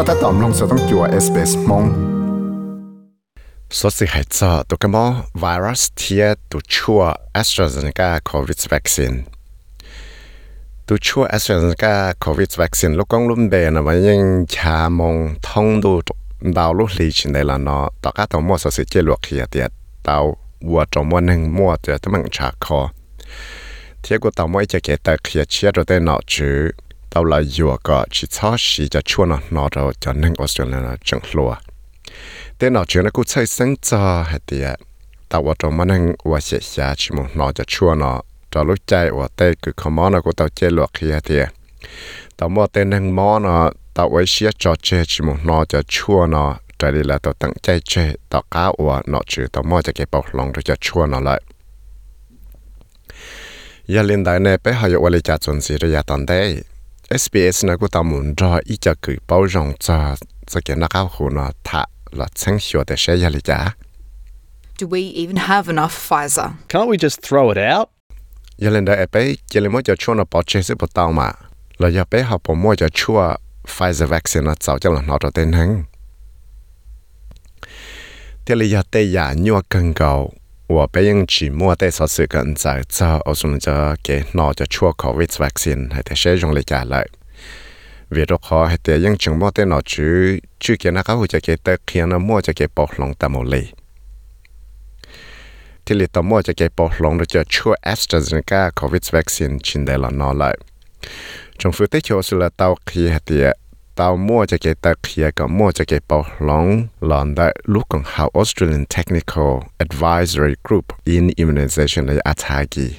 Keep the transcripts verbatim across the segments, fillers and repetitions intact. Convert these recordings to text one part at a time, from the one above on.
có ta tóm lòng sở tăng chùa ét bê ét mong. So si hai tsa to kamo virus tia to chua AstraZeneca COVID vaccine. To chua AstraZeneca COVID vaccine lo kong lum be na yang cha mong thong du dao lu li chin de la no ta ka to mo so si che luak khia tia tao wa to mo nang mo tia ta mang cha kho. Tia ko ta mo che ke ta khia che ro de no chu tao la yu ka chi cha shi cha chua na no ro cha nang Australia na chung lua. Then our children could say Santa at the Tawatoman was yet Yachimo, not the Chuana, Talutai or take a commoner go to Jellock here. The more than a mourner, that was she a churchimo, not the Chuana, Tadilla to Tank Jay, the cow or not you, the more the gap of long to the Chuana light. Yelling Dine Pehayo Wallijaton Syria Tande. ét bê ét Nagutamundo, Ijaku, Bojong, the Ganakahuna, Ta. Do we even have enough Pfizer? Can't we just throw it out? Pfizer vaccine Vì đó khó hãy tế dân chứng mô tế nó chứ, chứ kia nó khá hù chá kê tế kia nó mô chá kê bọc lòng ta mô lì. Thì lì tàu mô chá kê bọc lòng được cho chua AstraZeneca COVID vaccine chín đề là nó lại. Trong phương tích chỗ sư là tàu kia hãy tế, tàu mô chá kê tế kia có mô chá kê bọc lòng lòng đã lúc còn hào Australian Technical Advisory Group in Immunization là ạ thá kì.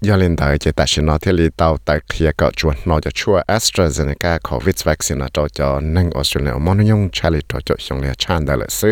Yalin dai che ta shino teli tau ta khia ka chuan no ja chua AstraZeneca COVID vaccine to cho nang Australia monong chali to cho song le chan da le su.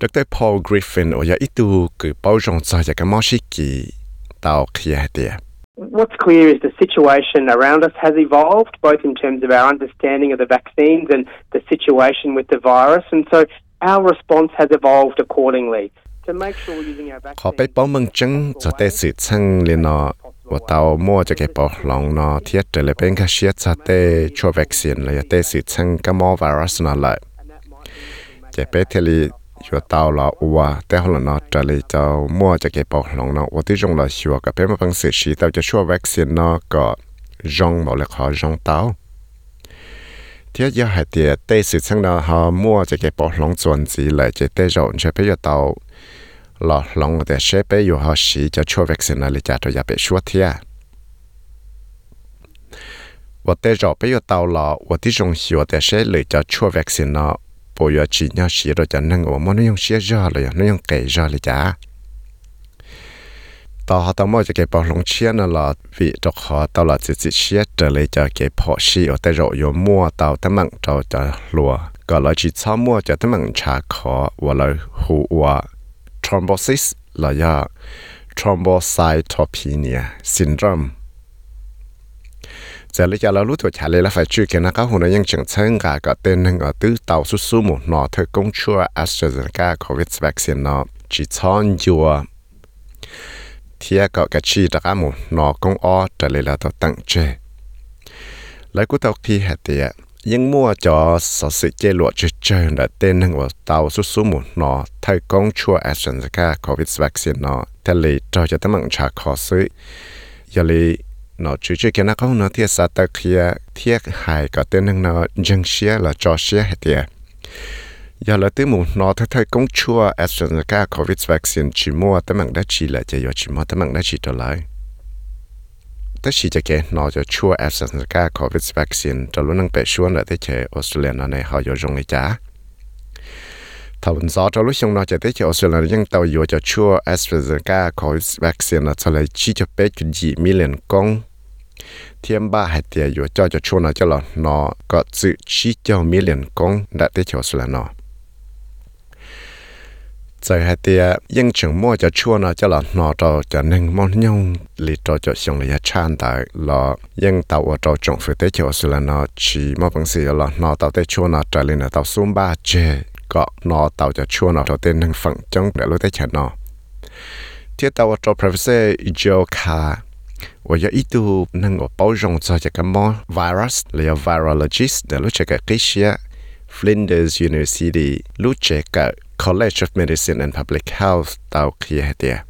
Dr Paul Griffin o ya itu ku pao jong sa ja ka ma shi ki tau khia de. What's clear is the situation around us has evolved both in terms of our understanding of the vaccines and the situation with the virus, and so our response has evolved accordingly. Khó bấy bóng mừng chứng cho tế sự chân lên nó và tao mua cho cái bóng lòng nó thiết trở lại bên các chiếc cho tế cho vaccine là tế sự chân các mô virus nó lại. Cái bế thế lý cho tao là ua tế hồn là nó trở lại cho mua cho cái bóng lòng nó và tí dùng là xua cả bế mà bằng sự trí tao cho cho vaccine nó có dòng bảo lực họ dòng tao. Thiết yếu hãy tế tế sự chân đó họ mua cho cái bóng lòng chuẩn gì lại cho tế rộn cho bế cho tao Lo long the shape you hoshi to cho vaccinalita to yape shortia. What they job your tau law, what is on here the shell later cho vaccina, boya china shiro janang or monium shia jolly, no young gay jolly jar. Tahata moja bong long chiana lot, vi dog hot dollar tits shia the later gay pot she or the job your more tau the monk tau the lure. Gology some more the monk charcoal, wallow who were. Thrombosis là do thrombocytopenia syndrome. Giờ lý do là lúc tuổi trả lời là phải chú kiến là các hồn nhân chứng chân cả các tên hình ở tứ tàu xuất xu một nọ thời công chúa AstraZeneca COVID vaccine nó chỉ chọn dùa. Thế có cái chi đặc á một nọ công o trả lời là tàu tặng trẻ. Lấy của tàu khi hạt tiện. Nhưng mua cho sở sự chế lụa trừ trơn đã tên hình của tàu xuất xu một nó thay công chua AstraZeneca COVID vaccine nó thay lý cho cho tấm mạng trả khó sử. Giờ lý nó trừ trừ kia nó không nó thiết xa tạc kia thiết hài có tên hình nó dân xế là cho xế hệ tìa. Giờ lý tư mù nó thay thay công chua AstraZeneca COVID vaccine chỉ mua tấm mạng đã chỉ lại cho dù chỉ mua tấm mạng đã chỉ trở lại. Tất chỉ cho kẻ nó cho chua AstraZeneca COVID vaccine cho lúc năng bệ xuống là thế chế Australia này họ dụ dùng lý trả. Thảo vấn gió cho lúc xong nó cho thế chế Australia nhưng tàu dụ cho chua AstraZeneca COVID vaccine là cho lấy chi cho bế cho dị million con. Thêm ba hạt tìa dụ cho cho chua nó cho là nó có sự chi cho million con đã thế chế Australia nó. Giờ hạt tìa, dân chứng mua cho chua nó cho là nó trò cho nên mong nhông lý trò cho xong lý hạt chán tại là dân tạo ở trò trọng phía tế chỗ sư là nó chỉ mong bằng sự là nó tạo tế chua nó trở lên là tạo xuống ba chê có nó tạo cho chua nó trò tên nâng phận chống để lưu tế chả nó. Thế tạo ở trò professor Joe Carr Wajah itu nanggo paujong saja kamo virus lea virologist dan lu cek kisya Flinders University lu cek College of Medicine and Public Health tau kia dia.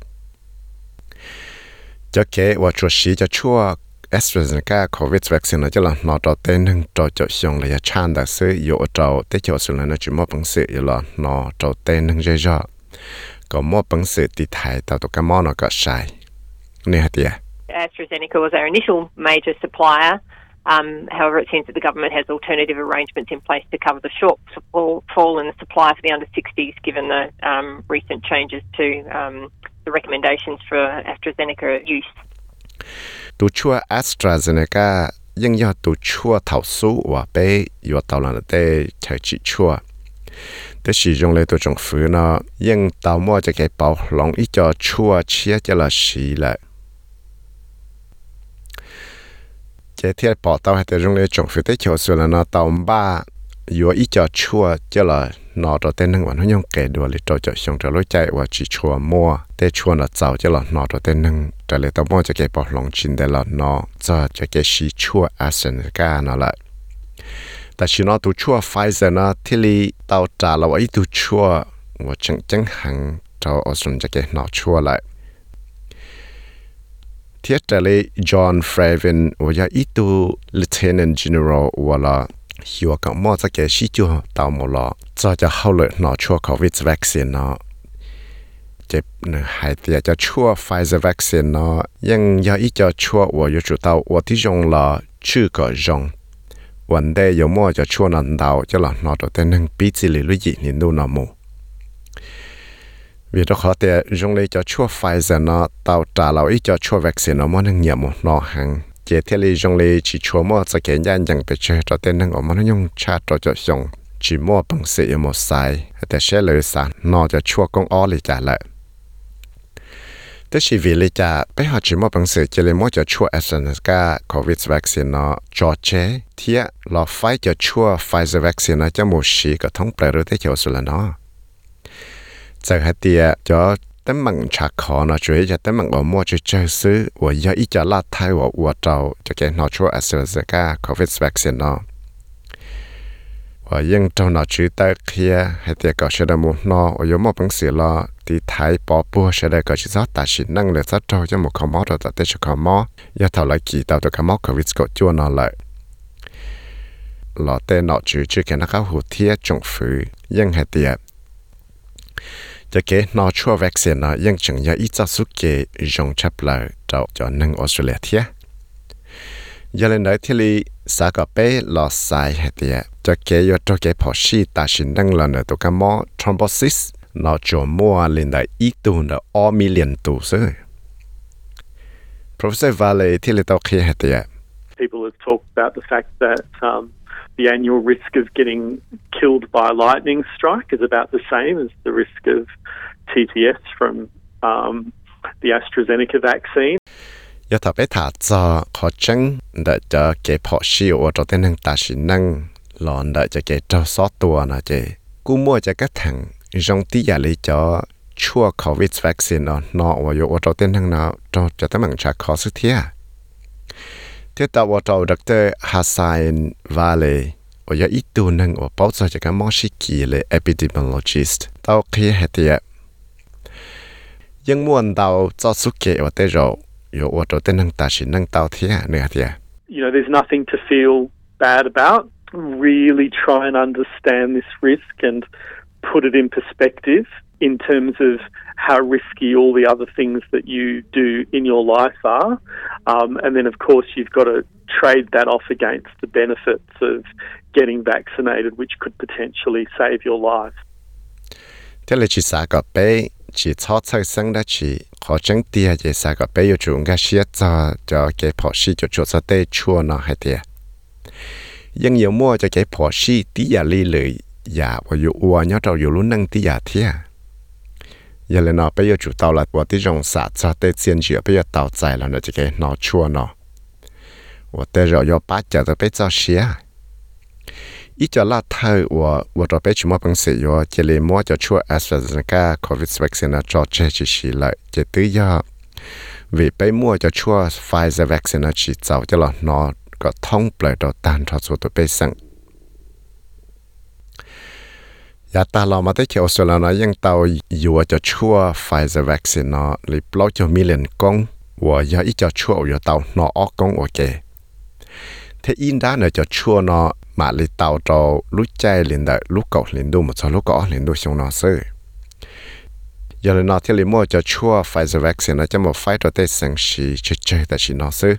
Jake wajah si jachua AstraZeneca COVID vaccine na jalan mau tau tenang tau jauh lea chanda se yo tau tejauh sulan na cuma pengse jalan mau tau tenang jejak. Kau mau pengse di Thai tau tu kamo nak shy. Nih dia. AstraZeneca was our initial major supplier. Um, however, it seems that the government has alternative arrangements in place to cover the shortfall in the supply for the under sixties, given the um, recent changes to um, the recommendations for AstraZeneca use. Tu chua AstraZeneca yang ya tu chua thao su wa pe yo tao lan te chai chi chua. Te si jong le tu jong fu na yang tao mo ja kai pao long I cho chua chia ja la si la. Chế thiết bỏ tao hay tới rung lê chồng phía tới chỗ xưa là nó tao ba dù ý cho chua chứ là nó trở tên nâng vẫn không kể đùa lý trò chợ xong trở lối chạy và chỉ chua mua tới chua nó cháu chứ là nó trở tên nâng trở lệ tao mua cho cái bỏ lòng chín để là nó cho cái xí chua AstraZeneca nó lại tại chỉ nó tù chua Pfizer nó thì lý tao trả là ý tù chua và chẳng chẳng hẳn trao ổ xuân cho cái nó chua lại. Tietale John Fravin wajah itu Lieutenant General wala hiwa ka mo sa ke shi chu ta mo la cha cha haule na chua COVID vaccine na je na hai tia cha chua Pfizer vaccine na yang ya I cha chua wo yu chu tao wo ti jong la chu ka jong wan de yo mo cha chua nan dao cha la na to ten hang pi chi li lu ji ni nu na mo vì đó khó để dùng lấy cho chua Pfizer nó tạo trả lại cho chua vaccine nó muốn năng nhiệm một nó hàng chế thiết lý dùng lấy chỉ chua mua sẽ kén gian chẳng bị chơi cho tên năng ở muốn nhung cha cho cho dùng chỉ mua bằng sự một sai để sẽ lợi sản nó cho chua công ó lấy trả lại tức chỉ vì lấy trả bây họ chỉ mua bằng sự chỉ lấy mua cho chua AstraZeneca COVID vaccine nó cho chế thiết là phải cho chua Pfizer vaccine nó cho một sĩ cả thống bề đối thế cho số là nó Giờ hãy tìa cho tấm mạng trả khó nó chú ý cho tấm mạng bỏ mua cho chơi sư và do ý cho là thay vào ua trâu cho cái nó chua AstraZeneca COVID vaccine nó. Và nhưng trong nó chú tới kia hãy tìa có sẽ đâm một nó và giống một bằng sự lo thì thái bỏ bùa sẽ đợi có chứ gió tả sĩ năng lực gió trâu cho một khó mó rồi tạo tế cho khó mó do thảo lại kỳ tạo được khó mó COVID cổ chua nó lại. Lọ tên nó chú chứ cái nó khá hủ thiết trọng phứ nhưng hãy tìa cho cái nó chua vaccine nó vẫn chẳng do ít ra suốt cái dòng chấp lại cho cho nâng Australia thế. Giờ lên đấy thì lý xã cà phê là sai hết đấy. Cho cái do cho cái phổ sĩ ta xin đăng là nợ tụ cá mò thrombosis nó cho mua lên đấy ít tuần là all million tuần rồi. Professor Vale thì lý tao kia hết đấy. People have talked about the fact that um, the annual risk of getting killed by a lightning strike is about the same as the risk of T T S from um, the AstraZeneca vaccine. Yo ta pe tha cha kho chang da cha ke pho shi o to ten nang ta shin nang lon da cha ke to so tua na che ku mo cha ka thang jong ti ya le cha chua COVID vaccine no no wa yo o to ten nang na to cha ta mang cha kho su thia. Thiết tạo vào tàu Dr Hassan Vale ở nhà ít tu nâng ở báo cho các món sĩ kỳ là epidemiologist tàu kia hết tiệt nhưng muốn tàu cho suốt kệ và tới rồi rồi ở tàu tới nâng ta chỉ nâng tàu thế này tiệt. You know, there's nothing to feel bad about. Really try and understand this risk and put it in perspective in terms of how risky all the other things that you do in your life are. Um, and then, of course, you've got to trade that off against the benefits of getting vaccinated, which could potentially save your life. Giờ lên nó bây giờ chủ tàu là của tí rồng xả cho tới tiền chữa bây giờ tàu dài là nó chỉ cái nó chua nó của tới rồi do bắt giờ tới bây giờ xía ít cho là thơ của của rồi bây chúng mà bằng sự do chỉ lấy mua cho chua AstraZeneca COVID vaccine cho trẻ chỉ xí lại chỉ tới giờ vì bây mua cho chua Pfizer vaccine nó chỉ giàu cho là nó có thông bởi đồ tàn cho dù tụi bây sẵn. Và ta lo mà tới khi Australia nó dân tàu dùa cho chua Pfizer vaccine nó lý bố cho million con và do ít cho chua ở tàu nó ốc con ở kề. Thế in đá này cho chua nó mà lý tàu trò lúc chay liền đợi lúc cậu liền đu một số lúc cỏ liền đu xong nó xưa. Giờ là nó thì lý mua cho chua Pfizer vaccine nó cho một phái trò tê sẵn xì chơi chơi tại xì nó xưa.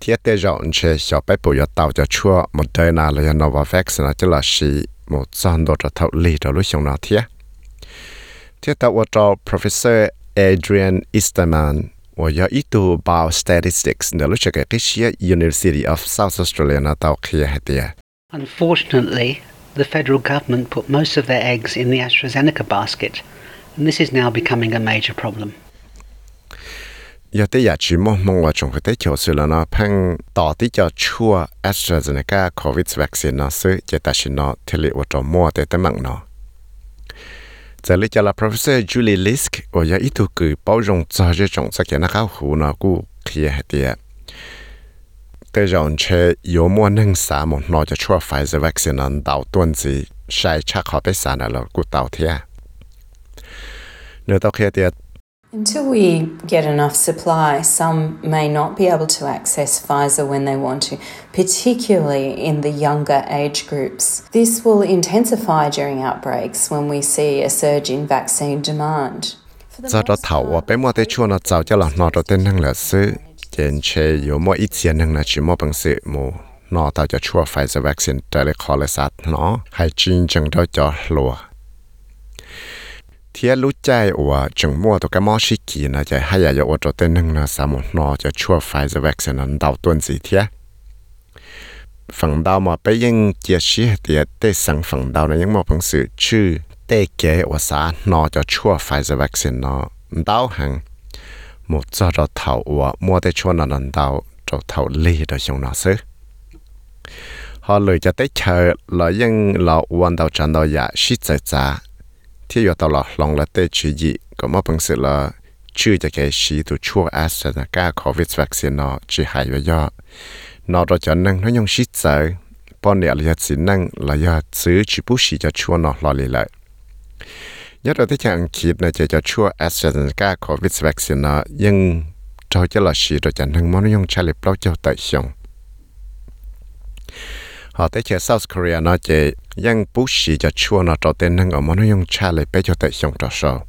Thế tế rộng chế cho bếp bụi ở tàu cho chua một đời nào là Novavax nó chứ là xì một dòng đồ cho thậu lì cho lúc xong nó thế. Thế tàu ở trò Professor Adrian Easterman và do ý tù Biostatistics nửa lúc cho cái Tisha University of South Australia nó tàu kia hệ tìa. Unfortunately, the federal government put most of their eggs in the AstraZeneca basket, and this is now becoming a major problem. Giờ tới giờ chỉ mong mong là chúng phải tới chỗ xưa là nó phăng tỏ tí cho chua AstraZeneca COVID vaccine nó xứ chế ta xin nó thì liệu cho mua tới tới mạng nó. Giờ lý cho là Professor Julie Lisk ở giờ ít thu cử bao dung cho dễ trọng sắc chế nó khảo hữu nó cũng khía hệ tìa. Tới giờ anh chế yếu mua nâng xá một nó cho chua Pfizer vaccine nó đào tuần gì sai chắc họ bế xá nó là cũng đào thế. Nếu tao khía tìa until we get enough supply, some may not be able to access Pfizer when they want to, particularly in the younger age groups. This will intensify during outbreaks when we see a surge in vaccine demand. Giờ đó thảo bé mua tới chua nó giàu cho là nó đầu tiên năng là sự trên chế yếu mua ít tiền năng là chỉ mua bằng sự mua nó tạo cho chua Pfizer vaccine trở lại khó là sát nó hay chính chẳng đâu cho lùa. Thế lúc chạy ở trường mua tụi cái món xí kì nó chạy hay là dạo ở chỗ tên nâng nó xa một nó cho chua Pfizer vaccine nó đào tuần gì thế. Phần đào mà bây giờ chia sẻ thì tế sẵn phần đào này những một phần sự chứ tế kế ở xa nó cho chua Pfizer vaccine nó đào hàng. Một do đó thảo ở mua tế chua nó đào cho thảo lì đó xong nó xứ. Họ lười cho tế chờ là dân là uống đào tràn đào dạ xí chạy giá. Thế giờ tao là lòng là tê chữ gì có một bằng sự là chưa cho cái sĩ tụ chua AstraZeneca COVID vaccine nó chỉ hại với do nó rồi cho năng nó nhung xít sợ bọn này là chỉ năng là do chứ chỉ bút sĩ cho chua nó lo lì lại nhất là thế chẳng kịp này chỉ cho chua AstraZeneca COVID vaccine nó nhưng cho cho là sĩ rồi cho năng món nó nhung trả lời bao cho tại xong họ tới chơi South Korea nó chơi nhưng bút sĩ cho chua nó trò tên năng ở món nó dùng trả lời bé cho tại xong trò sau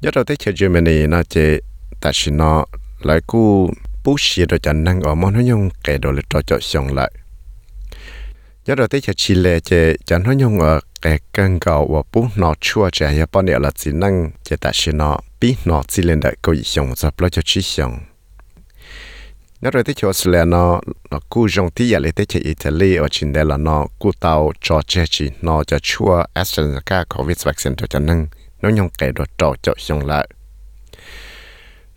nhất là tới chơi Germany nó chơi tại xin nó lại cú bút sĩ rồi cho năng ở món nó dùng kẻ đồ lịch trò cho xong lại nhất là tới chơi Chile chơi cho nó dùng ở kẻ cân cầu và bút nó chua chơi ở bọn địa là chỉ năng chơi tại xin nó biết nó chỉ lên đại câu gì xong rồi lo cho trí xong. Nó rồi tới chỗ Australia nó cú dòng tí giả lấy tới chế Italy ở trên đây là nó cú tàu cho chế chỉ nó cho chua AstraZeneca COVID vaccine cho cho nâng nó nhông kẻ đồ trò cho xong lại.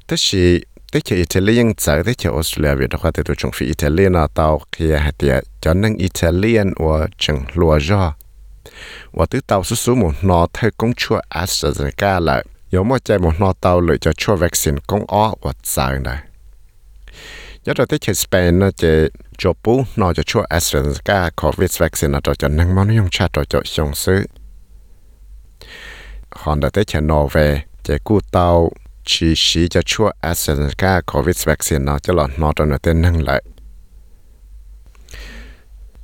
Tức xì tới chế Italy nhưng giờ tới chế Australia vì đó có thể tụi chúng phí Italy nó tàu kia hạt tìa cho nâng Italian ở chẳng lùa do. Và tứ tàu số số một nó thay công chua AstraZeneca lại yếu mà chạy một nó tàu lợi cho chua vaccine công ó và giờ này. Nhất là tới chơi Spain nó chơi cho bú nó cho chua AstraZeneca COVID vaccine nó cho cho nâng món nó dùng chá cho cho xong xứ. Còn là tới chơi Norway chơi cú tàu chỉ xí cho chua AstraZeneca COVID vaccine nó cho là nó cho nó tên nâng lại.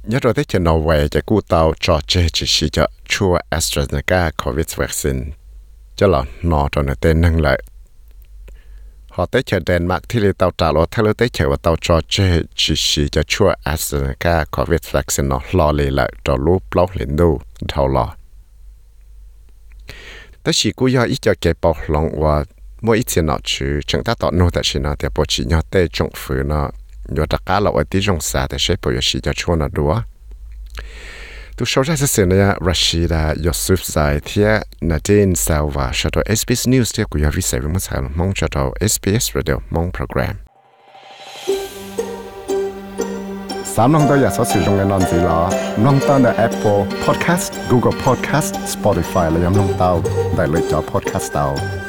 Nhất là tới chơi Norway chơi cú tàu cho chơi chỉ xí cho chua AstraZeneca COVID vaccine cho là nó cho nó tên nâng lại. Họ tới chợ Denmark thì lấy tàu trả lỗ thay lối tới chợ và tàu trò chơi chỉ xì cho chua AstraZeneca COVID vaccine nó lo lì lại trò lúc lâu lên đâu thầu lò. Tới chỉ cú do ít cho kẻ bọc lòng và mỗi ít tiền nọ chứ chẳng ta tỏ nô tại chỉ nó thì bộ chỉ nhỏ tê trộn phứ nó do đặc cá lậu ở tí rong xa để xếp bộ xì cho chua nó đúa. Tôi sâu ra sự này Rashida Yusufzai thia Nadine Salva cho tàu ét bê ét News thia của nhà vi sẻ với một sản mong cho tàu ét bê ét Radio mong program. Sám nông tôi giả sử dụng cái nón gì đó, nông tao là Apple Podcast, Google Podcast, Spotify là nhóm nông tao, đại lựa chọn podcast tao.